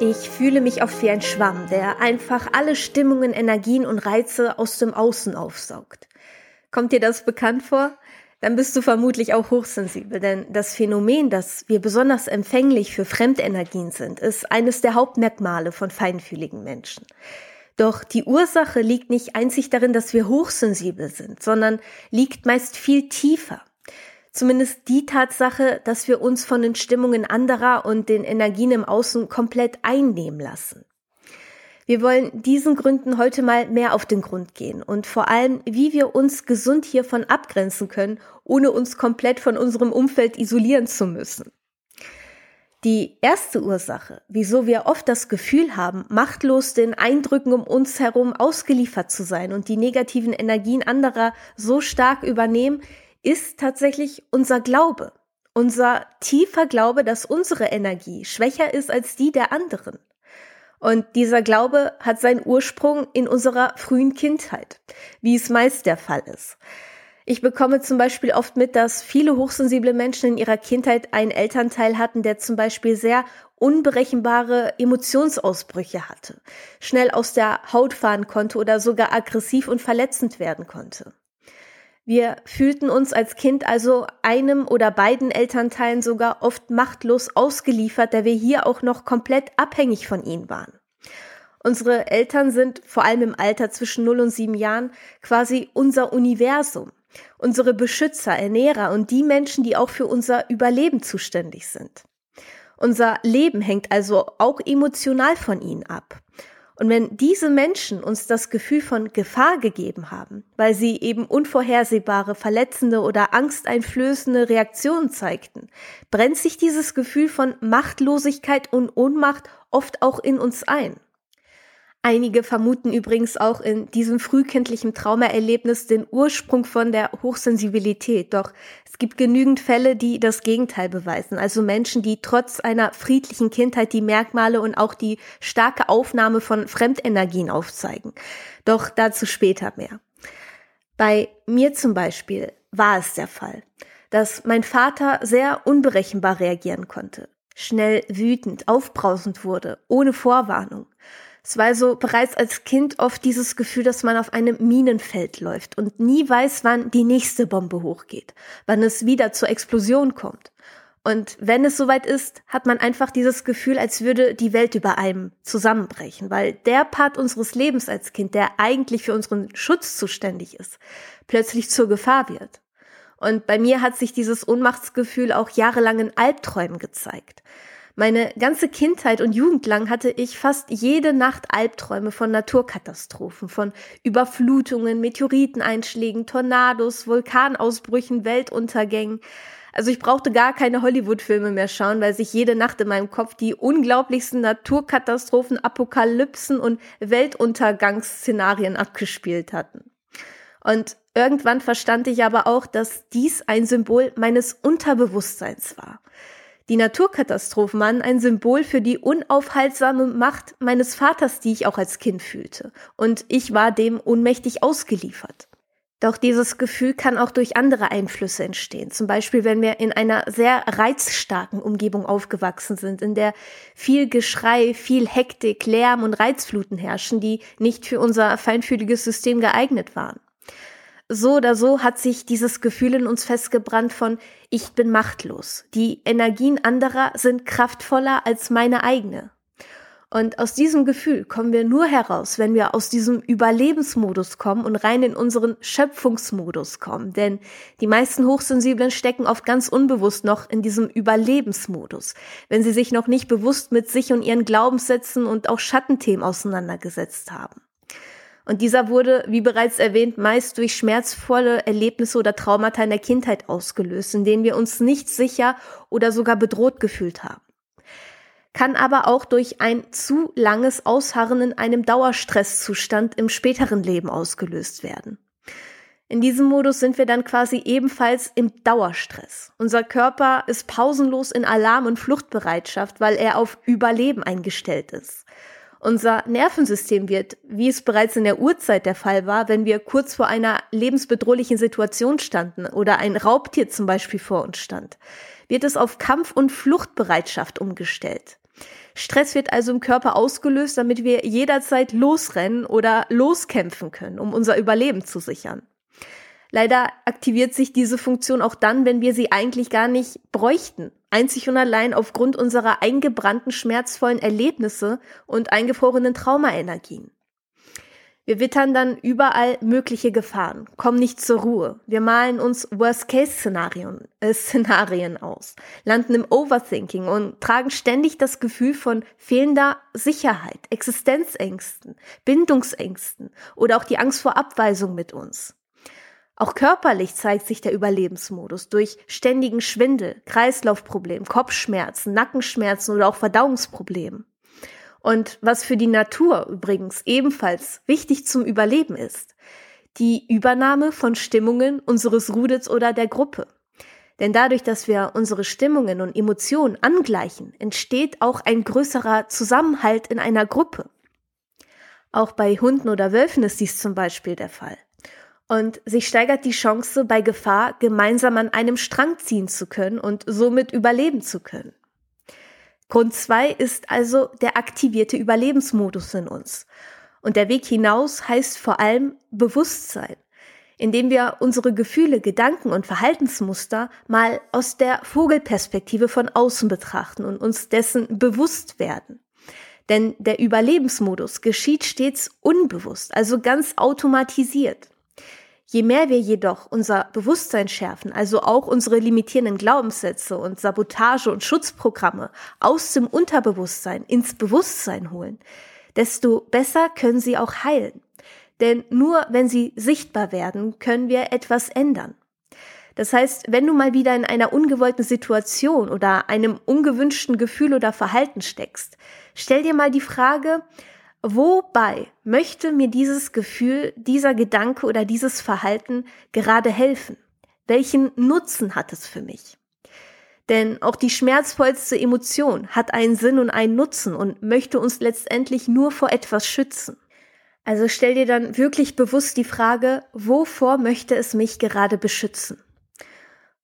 Ich fühle mich oft wie ein Schwamm, der einfach alle Stimmungen, Energien und Reize aus dem Außen aufsaugt. Kommt dir das bekannt vor? Dann bist du vermutlich auch hochsensibel, denn das Phänomen, dass wir besonders empfänglich für Fremdenergien sind, ist eines der Hauptmerkmale von feinfühligen Menschen. Doch die Ursache liegt nicht einzig darin, dass wir hochsensibel sind, sondern liegt meist viel tiefer. Zumindest die Tatsache, dass wir uns von den Stimmungen anderer und den Energien im Außen komplett einnehmen lassen. Wir wollen diesen Gründen heute mal mehr auf den Grund gehen und vor allem, wie wir uns gesund hiervon abgrenzen können, ohne uns komplett von unserem Umfeld isolieren zu müssen. Die erste Ursache, wieso wir oft das Gefühl haben, machtlos den Eindrücken um uns herum ausgeliefert zu sein und die negativen Energien anderer so stark übernehmen, ist tatsächlich unser Glaube, unser tiefer Glaube, dass unsere Energie schwächer ist als die der anderen. Und dieser Glaube hat seinen Ursprung in unserer frühen Kindheit, wie es meist der Fall ist. Ich bekomme zum Beispiel oft mit, dass viele hochsensible Menschen in ihrer Kindheit einen Elternteil hatten, der zum Beispiel sehr unberechenbare Emotionsausbrüche hatte, schnell aus der Haut fahren konnte oder sogar aggressiv und verletzend werden konnte. Wir fühlten uns als Kind also einem oder beiden Elternteilen sogar oft machtlos ausgeliefert, da wir hier auch noch komplett abhängig von ihnen waren. Unsere Eltern sind, vor allem im Alter zwischen 0 und 7 Jahren, quasi unser Universum, unsere Beschützer, Ernährer und die Menschen, die auch für unser Überleben zuständig sind. Unser Leben hängt also auch emotional von ihnen ab. Und wenn diese Menschen uns das Gefühl von Gefahr gegeben haben, weil sie eben unvorhersehbare, verletzende oder angsteinflößende Reaktionen zeigten, brennt sich dieses Gefühl von Machtlosigkeit und Ohnmacht oft auch in uns ein. Einige vermuten übrigens auch in diesem frühkindlichen Traumaerlebnis den Ursprung von der Hochsensibilität. Doch es gibt genügend Fälle, die das Gegenteil beweisen. Also Menschen, die trotz einer friedlichen Kindheit die Merkmale und auch die starke Aufnahme von Fremdenergien aufzeigen. Doch dazu später mehr. Bei mir zum Beispiel war es der Fall, dass mein Vater sehr unberechenbar reagieren konnte, schnell wütend, aufbrausend wurde, ohne Vorwarnung. Es war also bereits als Kind oft dieses Gefühl, dass man auf einem Minenfeld läuft und nie weiß, wann die nächste Bombe hochgeht, wann es wieder zur Explosion kommt. Und wenn es soweit ist, hat man einfach dieses Gefühl, als würde die Welt über einem zusammenbrechen, weil der Part unseres Lebens als Kind, der eigentlich für unseren Schutz zuständig ist, plötzlich zur Gefahr wird. Und bei mir hat sich dieses Ohnmachtsgefühl auch jahrelang in Albträumen gezeigt. Meine ganze Kindheit und Jugend lang hatte ich fast jede Nacht Albträume von Naturkatastrophen, von Überflutungen, Meteoriteneinschlägen, Tornados, Vulkanausbrüchen, Weltuntergängen. Also ich brauchte gar keine Hollywood-Filme mehr schauen, weil sich jede Nacht in meinem Kopf die unglaublichsten Naturkatastrophen, Apokalypsen und Weltuntergangsszenarien abgespielt hatten. Und irgendwann verstand ich aber auch, dass dies ein Symbol meines Unterbewusstseins war. Die Naturkatastrophen waren ein Symbol für die unaufhaltsame Macht meines Vaters, die ich auch als Kind fühlte. Und ich war dem ohnmächtig ausgeliefert. Doch dieses Gefühl kann auch durch andere Einflüsse entstehen. Zum Beispiel, wenn wir in einer sehr reizstarken Umgebung aufgewachsen sind, in der viel Geschrei, viel Hektik, Lärm und Reizfluten herrschen, die nicht für unser feinfühliges System geeignet waren. So oder so hat sich dieses Gefühl in uns festgebrannt von ich bin machtlos. Die Energien anderer sind kraftvoller als meine eigene. Und aus diesem Gefühl kommen wir nur heraus, wenn wir aus diesem Überlebensmodus kommen und rein in unseren Schöpfungsmodus kommen. Denn die meisten Hochsensiblen stecken oft ganz unbewusst noch in diesem Überlebensmodus, wenn sie sich noch nicht bewusst mit sich und ihren Glaubenssätzen und auch Schattenthemen auseinandergesetzt haben. Und dieser wurde, wie bereits erwähnt, meist durch schmerzvolle Erlebnisse oder Traumata in der Kindheit ausgelöst, in denen wir uns nicht sicher oder sogar bedroht gefühlt haben. Kann aber auch durch ein zu langes Ausharren in einem Dauerstresszustand im späteren Leben ausgelöst werden. In diesem Modus sind wir dann quasi ebenfalls im Dauerstress. Unser Körper ist pausenlos in Alarm- und Fluchtbereitschaft, weil er auf Überleben eingestellt ist. Unser Nervensystem wird, wie es bereits in der Urzeit der Fall war, wenn wir kurz vor einer lebensbedrohlichen Situation standen oder ein Raubtier zum Beispiel vor uns stand, wird es auf Kampf- und Fluchtbereitschaft umgestellt. Stress wird also im Körper ausgelöst, damit wir jederzeit losrennen oder loskämpfen können, um unser Überleben zu sichern. Leider aktiviert sich diese Funktion auch dann, wenn wir sie eigentlich gar nicht bräuchten. Einzig und allein aufgrund unserer eingebrannten, schmerzvollen Erlebnisse und eingefrorenen Traumaenergien. Wir wittern dann überall mögliche Gefahren, kommen nicht zur Ruhe. Wir malen uns Worst-Case-Szenarien aus, landen im Overthinking und tragen ständig das Gefühl von fehlender Sicherheit, Existenzängsten, Bindungsängsten oder auch die Angst vor Abweisung mit uns. Auch körperlich zeigt sich der Überlebensmodus durch ständigen Schwindel, Kreislaufproblem, Kopfschmerzen, Nackenschmerzen oder auch Verdauungsproblemen. Und was für die Natur übrigens ebenfalls wichtig zum Überleben ist, die Übernahme von Stimmungen unseres Rudels oder der Gruppe. Denn dadurch, dass wir unsere Stimmungen und Emotionen angleichen, entsteht auch ein größerer Zusammenhalt in einer Gruppe. Auch bei Hunden oder Wölfen ist dies zum Beispiel der Fall. Und sich steigert die Chance, bei Gefahr gemeinsam an einem Strang ziehen zu können und somit überleben zu können. Grund 2 ist also der aktivierte Überlebensmodus in uns. Und der Weg hinaus heißt vor allem Bewusstsein, indem wir unsere Gefühle, Gedanken und Verhaltensmuster mal aus der Vogelperspektive von außen betrachten und uns dessen bewusst werden. Denn der Überlebensmodus geschieht stets unbewusst, also ganz automatisiert. Je mehr wir jedoch unser Bewusstsein schärfen, also auch unsere limitierenden Glaubenssätze und Sabotage- und Schutzprogramme aus dem Unterbewusstsein ins Bewusstsein holen, desto besser können sie auch heilen. Denn nur wenn sie sichtbar werden, können wir etwas ändern. Das heißt, wenn du mal wieder in einer ungewollten Situation oder einem ungewünschten Gefühl oder Verhalten steckst, stell dir mal die Frage: Wobei möchte mir dieses Gefühl, dieser Gedanke oder dieses Verhalten gerade helfen? Welchen Nutzen hat es für mich? Denn auch die schmerzvollste Emotion hat einen Sinn und einen Nutzen und möchte uns letztendlich nur vor etwas schützen. Also stell dir dann wirklich bewusst die Frage: Wovor möchte es mich gerade beschützen?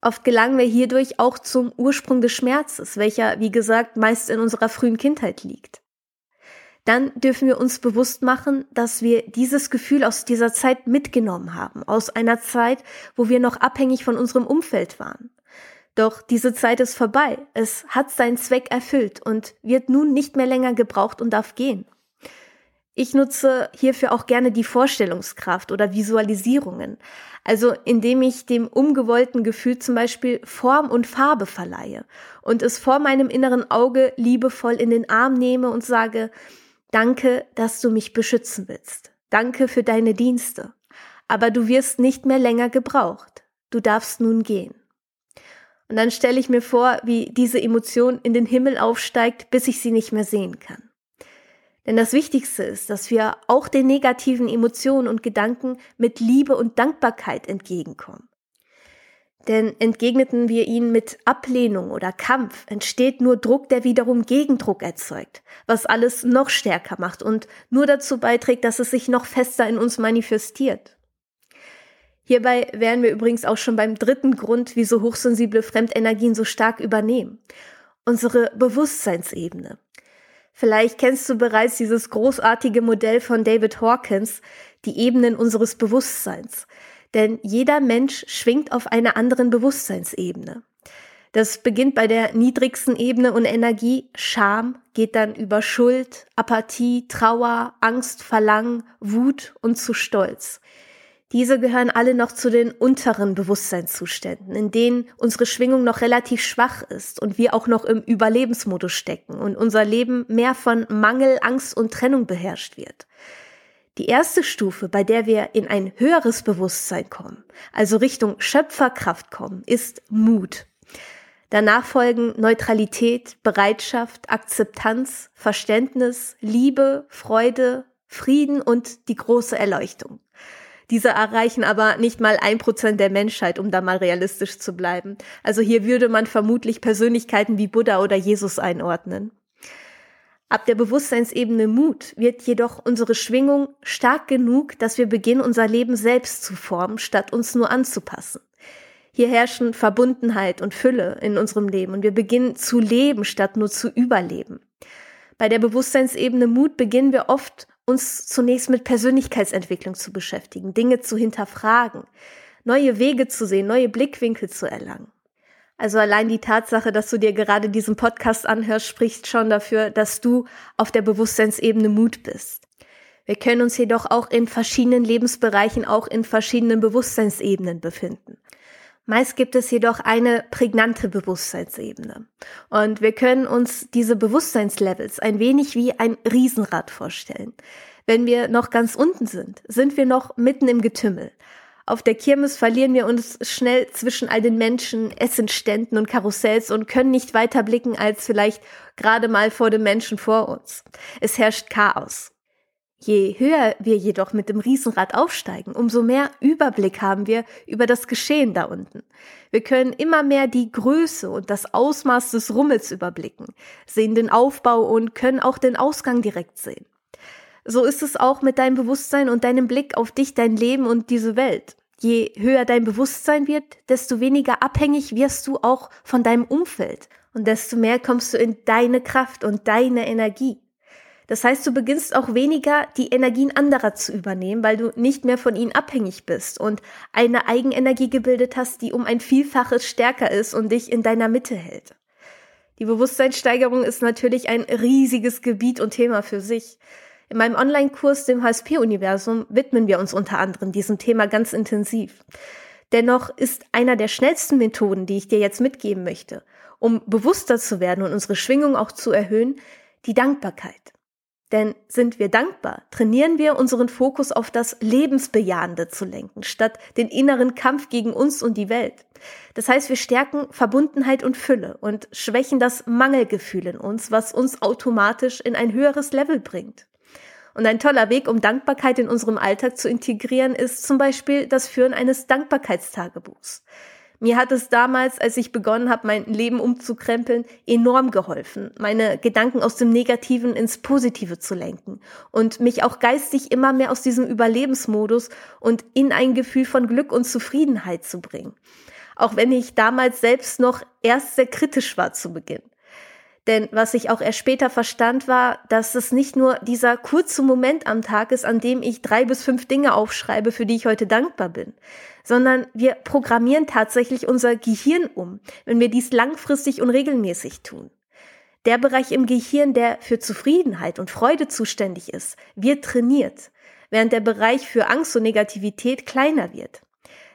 Oft gelangen wir hierdurch auch zum Ursprung des Schmerzes, welcher, wie gesagt, meist in unserer frühen Kindheit liegt. Dann dürfen wir uns bewusst machen, dass wir dieses Gefühl aus dieser Zeit mitgenommen haben, aus einer Zeit, wo wir noch abhängig von unserem Umfeld waren. Doch diese Zeit ist vorbei, es hat seinen Zweck erfüllt und wird nun nicht mehr länger gebraucht und darf gehen. Ich nutze hierfür auch gerne die Vorstellungskraft oder Visualisierungen, also indem ich dem ungewollten Gefühl zum Beispiel Form und Farbe verleihe und es vor meinem inneren Auge liebevoll in den Arm nehme und sage: Danke, dass du mich beschützen willst. Danke für deine Dienste. Aber du wirst nicht mehr länger gebraucht. Du darfst nun gehen. Und dann stelle ich mir vor, wie diese Emotion in den Himmel aufsteigt, bis ich sie nicht mehr sehen kann. Denn das Wichtigste ist, dass wir auch den negativen Emotionen und Gedanken mit Liebe und Dankbarkeit entgegenkommen. Denn entgegneten wir ihnen mit Ablehnung oder Kampf, entsteht nur Druck, der wiederum Gegendruck erzeugt, was alles noch stärker macht und nur dazu beiträgt, dass es sich noch fester in uns manifestiert. Hierbei wären wir übrigens auch schon beim dritten Grund, wieso hochsensible Fremdenergien so stark übernehmen: unsere Bewusstseinsebene. Vielleicht kennst du bereits dieses großartige Modell von David Hawkins, die Ebenen unseres Bewusstseins. Denn jeder Mensch schwingt auf einer anderen Bewusstseinsebene. Das beginnt bei der niedrigsten Ebene und Energie, Scham, geht dann über Schuld, Apathie, Trauer, Angst, Verlangen, Wut und zu Stolz. Diese gehören alle noch zu den unteren Bewusstseinszuständen, in denen unsere Schwingung noch relativ schwach ist und wir auch noch im Überlebensmodus stecken und unser Leben mehr von Mangel, Angst und Trennung beherrscht wird. Die erste Stufe, bei der wir in ein höheres Bewusstsein kommen, also Richtung Schöpferkraft kommen, ist Mut. Danach folgen Neutralität, Bereitschaft, Akzeptanz, Verständnis, Liebe, Freude, Frieden und die große Erleuchtung. Diese erreichen aber nicht mal 1% der Menschheit, um da mal realistisch zu bleiben. Also hier würde man vermutlich Persönlichkeiten wie Buddha oder Jesus einordnen. Ab der Bewusstseinsebene Mut wird jedoch unsere Schwingung stark genug, dass wir beginnen, unser Leben selbst zu formen, statt uns nur anzupassen. Hier herrschen Verbundenheit und Fülle in unserem Leben und wir beginnen zu leben, statt nur zu überleben. Bei der Bewusstseinsebene Mut beginnen wir oft, uns zunächst mit Persönlichkeitsentwicklung zu beschäftigen, Dinge zu hinterfragen, neue Wege zu sehen, neue Blickwinkel zu erlangen. Also allein die Tatsache, dass du dir gerade diesen Podcast anhörst, spricht schon dafür, dass du auf der Bewusstseinsebene Mut bist. Wir können uns jedoch auch in verschiedenen Lebensbereichen, auch in verschiedenen Bewusstseinsebenen befinden. Meist gibt es jedoch eine prägnante Bewusstseinsebene. Und wir können uns diese Bewusstseinslevels ein wenig wie ein Riesenrad vorstellen. Wenn wir noch ganz unten sind, sind wir noch mitten im Getümmel. Auf der Kirmes verlieren wir uns schnell zwischen all den Menschen, Essensständen und Karussells und können nicht weiter blicken als vielleicht gerade mal vor dem Menschen vor uns. Es herrscht Chaos. Je höher wir jedoch mit dem Riesenrad aufsteigen, umso mehr Überblick haben wir über das Geschehen da unten. Wir können immer mehr die Größe und das Ausmaß des Rummels überblicken, sehen den Aufbau und können auch den Ausgang direkt sehen. So ist es auch mit deinem Bewusstsein und deinem Blick auf dich, dein Leben und diese Welt. Je höher dein Bewusstsein wird, desto weniger abhängig wirst du auch von deinem Umfeld und desto mehr kommst du in deine Kraft und deine Energie. Das heißt, du beginnst auch weniger, die Energien anderer zu übernehmen, weil du nicht mehr von ihnen abhängig bist und eine Eigenenergie gebildet hast, die um ein Vielfaches stärker ist und dich in deiner Mitte hält. Die Bewusstseinssteigerung ist natürlich ein riesiges Gebiet und Thema für sich. In meinem Online-Kurs, dem HSP-Universum, widmen wir uns unter anderem diesem Thema ganz intensiv. Dennoch ist einer der schnellsten Methoden, die ich dir jetzt mitgeben möchte, um bewusster zu werden und unsere Schwingung auch zu erhöhen, die Dankbarkeit. Denn sind wir dankbar, trainieren wir unseren Fokus auf das Lebensbejahende zu lenken, statt den inneren Kampf gegen uns und die Welt. Das heißt, wir stärken Verbundenheit und Fülle und schwächen das Mangelgefühl in uns, was uns automatisch in ein höheres Level bringt. Und ein toller Weg, um Dankbarkeit in unserem Alltag zu integrieren, ist zum Beispiel das Führen eines Dankbarkeitstagebuchs. Mir hat es damals, als ich begonnen habe, mein Leben umzukrempeln, enorm geholfen, meine Gedanken aus dem Negativen ins Positive zu lenken und mich auch geistig immer mehr aus diesem Überlebensmodus und in ein Gefühl von Glück und Zufriedenheit zu bringen. Auch wenn ich damals selbst noch erst sehr kritisch war zu Beginn. Denn was ich auch erst später verstand, war, dass es nicht nur dieser kurze Moment am Tag ist, an dem ich 3 bis 5 Dinge aufschreibe, für die ich heute dankbar bin, sondern wir programmieren tatsächlich unser Gehirn um, wenn wir dies langfristig und regelmäßig tun. Der Bereich im Gehirn, der für Zufriedenheit und Freude zuständig ist, wird trainiert, während der Bereich für Angst und Negativität kleiner wird.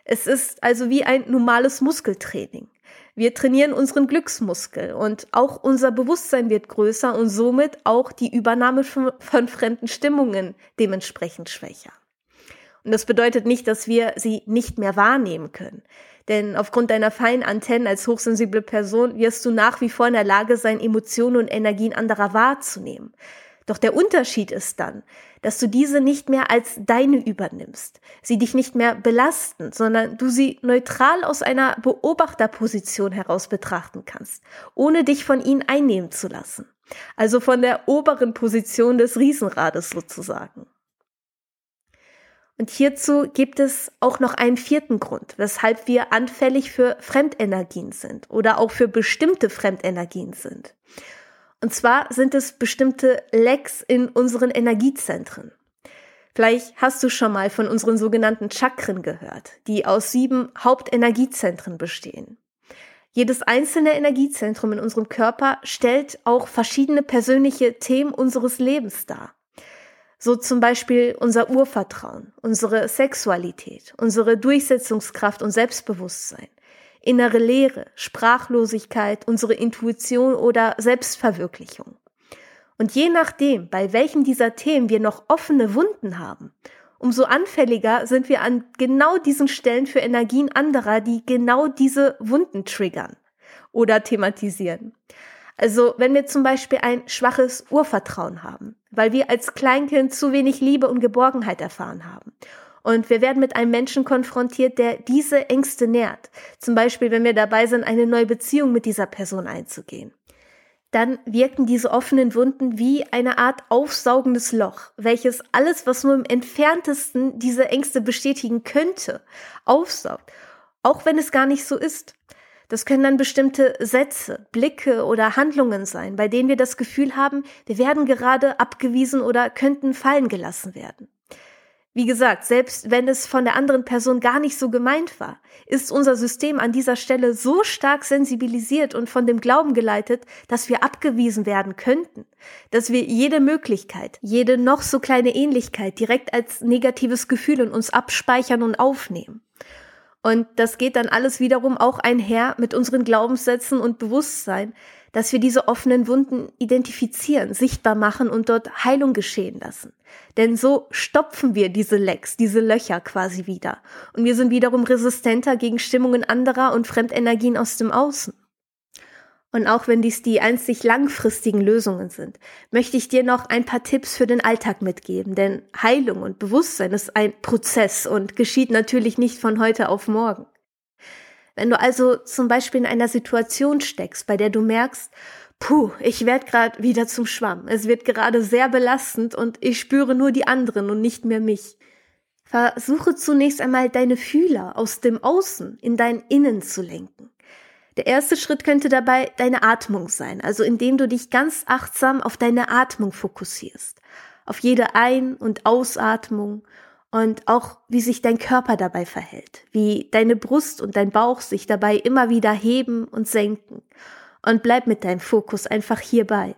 Es ist also wie ein normales Muskeltraining. Wir trainieren unseren Glücksmuskel und auch unser Bewusstsein wird größer und somit auch die Übernahme von fremden Stimmungen dementsprechend schwächer. Und das bedeutet nicht, dass wir sie nicht mehr wahrnehmen können. Denn aufgrund deiner feinen Antennen als hochsensible Person wirst du nach wie vor in der Lage sein, Emotionen und Energien anderer wahrzunehmen. Doch der Unterschied ist dann, dass du diese nicht mehr als deine übernimmst, sie dich nicht mehr belasten, sondern du sie neutral aus einer Beobachterposition heraus betrachten kannst, ohne dich von ihnen einnehmen zu lassen. Also von der oberen Position des Riesenrades sozusagen. Und hierzu gibt es auch noch einen 4. Grund, weshalb wir anfällig für Fremdenergien sind oder auch für bestimmte Fremdenergien sind. Und zwar sind es bestimmte Lecks in unseren Energiezentren. Vielleicht hast du schon mal von unseren sogenannten Chakren gehört, die aus 7 Hauptenergiezentren bestehen. Jedes einzelne Energiezentrum in unserem Körper stellt auch verschiedene persönliche Themen unseres Lebens dar. So zum Beispiel unser Urvertrauen, unsere Sexualität, unsere Durchsetzungskraft und Selbstbewusstsein. Innere Leere, Sprachlosigkeit, unsere Intuition oder Selbstverwirklichung. Und je nachdem, bei welchem dieser Themen wir noch offene Wunden haben, umso anfälliger sind wir an genau diesen Stellen für Energien anderer, die genau diese Wunden triggern oder thematisieren. Also wenn wir zum Beispiel ein schwaches Urvertrauen haben, weil wir als Kleinkind zu wenig Liebe und Geborgenheit erfahren haben. Und wir werden mit einem Menschen konfrontiert, der diese Ängste nährt. Zum Beispiel, wenn wir dabei sind, eine neue Beziehung mit dieser Person einzugehen. Dann wirken diese offenen Wunden wie eine Art aufsaugendes Loch, welches alles, was nur im Entferntesten diese Ängste bestätigen könnte, aufsaugt. Auch wenn es gar nicht so ist. Das können dann bestimmte Sätze, Blicke oder Handlungen sein, bei denen wir das Gefühl haben, wir werden gerade abgewiesen oder könnten fallen gelassen werden. Wie gesagt, selbst wenn es von der anderen Person gar nicht so gemeint war, ist unser System an dieser Stelle so stark sensibilisiert und von dem Glauben geleitet, dass wir abgewiesen werden könnten, dass wir jede Möglichkeit, jede noch so kleine Ähnlichkeit direkt als negatives Gefühl in uns abspeichern und aufnehmen. Und das geht dann alles wiederum auch einher mit unseren Glaubenssätzen und Bewusstsein, dass wir diese offenen Wunden identifizieren, sichtbar machen und dort Heilung geschehen lassen. Denn so stopfen wir diese Lecks, diese Löcher quasi wieder. Und wir sind wiederum resistenter gegen Stimmungen anderer und Fremdenergien aus dem Außen. Und auch wenn dies die einzig langfristigen Lösungen sind, möchte ich dir noch ein paar Tipps für den Alltag mitgeben, denn Heilung und Bewusstsein ist ein Prozess und geschieht natürlich nicht von heute auf morgen. Wenn du also zum Beispiel in einer Situation steckst, bei der du merkst, ich werde gerade wieder zum Schwamm, es wird gerade sehr belastend und ich spüre nur die anderen und nicht mehr mich. Versuche zunächst einmal deine Fühler aus dem Außen in dein Innen zu lenken. Der erste Schritt könnte dabei deine Atmung sein, also indem du dich ganz achtsam auf deine Atmung fokussierst, auf jede Ein- und Ausatmung. Und auch, wie sich dein Körper dabei verhält, wie deine Brust und dein Bauch sich dabei immer wieder heben und senken. Und bleib mit deinem Fokus einfach hierbei.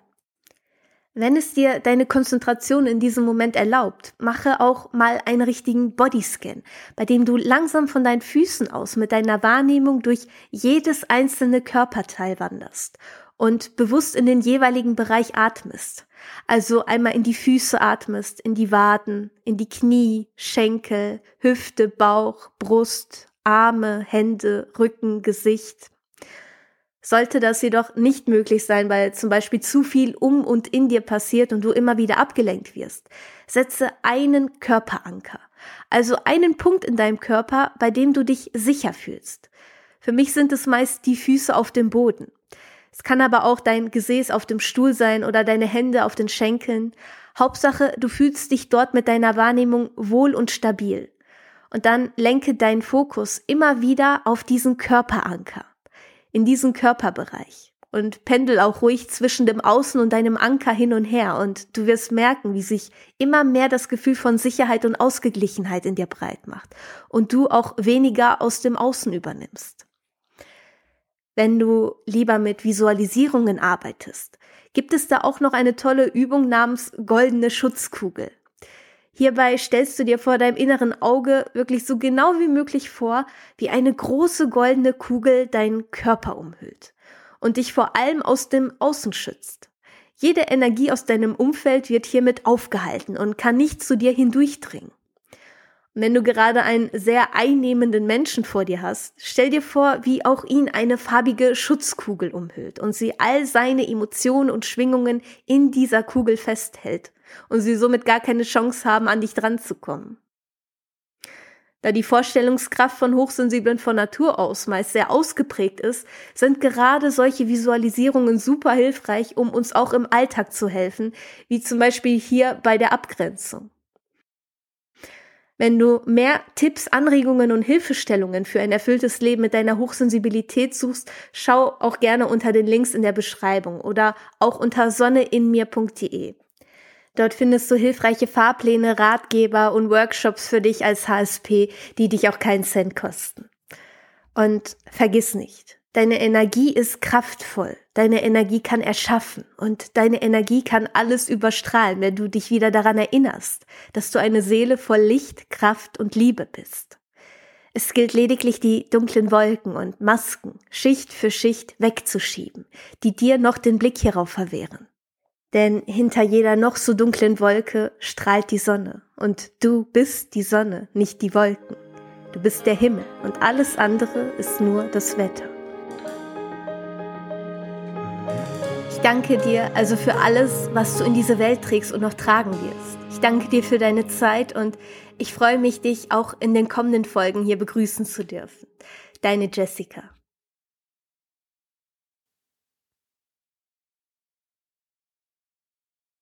Wenn es dir deine Konzentration in diesem Moment erlaubt, mache auch mal einen richtigen Bodyscan, bei dem du langsam von deinen Füßen aus mit deiner Wahrnehmung durch jedes einzelne Körperteil wanderst und bewusst in den jeweiligen Bereich atmest. Also einmal in die Füße atmest, in die Waden, in die Knie, Schenkel, Hüfte, Bauch, Brust, Arme, Hände, Rücken, Gesicht. Sollte das jedoch nicht möglich sein, weil zum Beispiel zu viel um und in dir passiert und du immer wieder abgelenkt wirst, setze einen Körperanker, also einen Punkt in deinem Körper, bei dem du dich sicher fühlst. Für mich sind es meist die Füße auf dem Boden. Es kann aber auch dein Gesäß auf dem Stuhl sein oder deine Hände auf den Schenkeln. Hauptsache, du fühlst dich dort mit deiner Wahrnehmung wohl und stabil. Und dann lenke deinen Fokus immer wieder auf diesen Körperanker, in diesen Körperbereich. Und pendel auch ruhig zwischen dem Außen und deinem Anker hin und her. Und du wirst merken, wie sich immer mehr das Gefühl von Sicherheit und Ausgeglichenheit in dir breit macht. Und du auch weniger aus dem Außen übernimmst. Wenn du lieber mit Visualisierungen arbeitest, gibt es da auch noch eine tolle Übung namens goldene Schutzkugel. Hierbei stellst du dir vor deinem inneren Auge wirklich so genau wie möglich vor, wie eine große goldene Kugel deinen Körper umhüllt und dich vor allem aus dem Außen schützt. Jede Energie aus deinem Umfeld wird hiermit aufgehalten und kann nicht zu dir hindurchdringen. Wenn du gerade einen sehr einnehmenden Menschen vor dir hast, stell dir vor, wie auch ihn eine farbige Schutzkugel umhüllt und sie all seine Emotionen und Schwingungen in dieser Kugel festhält und sie somit gar keine Chance haben, an dich dran zu kommen. Da die Vorstellungskraft von Hochsensiblen von Natur aus meist sehr ausgeprägt ist, sind gerade solche Visualisierungen super hilfreich, um uns auch im Alltag zu helfen, wie zum Beispiel hier bei der Abgrenzung. Wenn du mehr Tipps, Anregungen und Hilfestellungen für ein erfülltes Leben mit deiner Hochsensibilität suchst, schau auch gerne unter den Links in der Beschreibung oder auch unter sonneinmir.de. Dort findest du hilfreiche Fahrpläne, Ratgeber und Workshops für dich als HSP, die dich auch keinen Cent kosten. Und vergiss nicht, deine Energie ist kraftvoll, deine Energie kann erschaffen und deine Energie kann alles überstrahlen, wenn du dich wieder daran erinnerst, dass du eine Seele voll Licht, Kraft und Liebe bist. Es gilt lediglich, die dunklen Wolken und Masken Schicht für Schicht wegzuschieben, die dir noch den Blick hierauf verwehren. Denn hinter jeder noch so dunklen Wolke strahlt die Sonne und du bist die Sonne, nicht die Wolken. Du bist der Himmel und alles andere ist nur das Wetter. Ich danke dir also für alles, was du in diese Welt trägst und noch tragen wirst. Ich danke dir für deine Zeit und ich freue mich, dich auch in den kommenden Folgen hier begrüßen zu dürfen. Deine Jessica.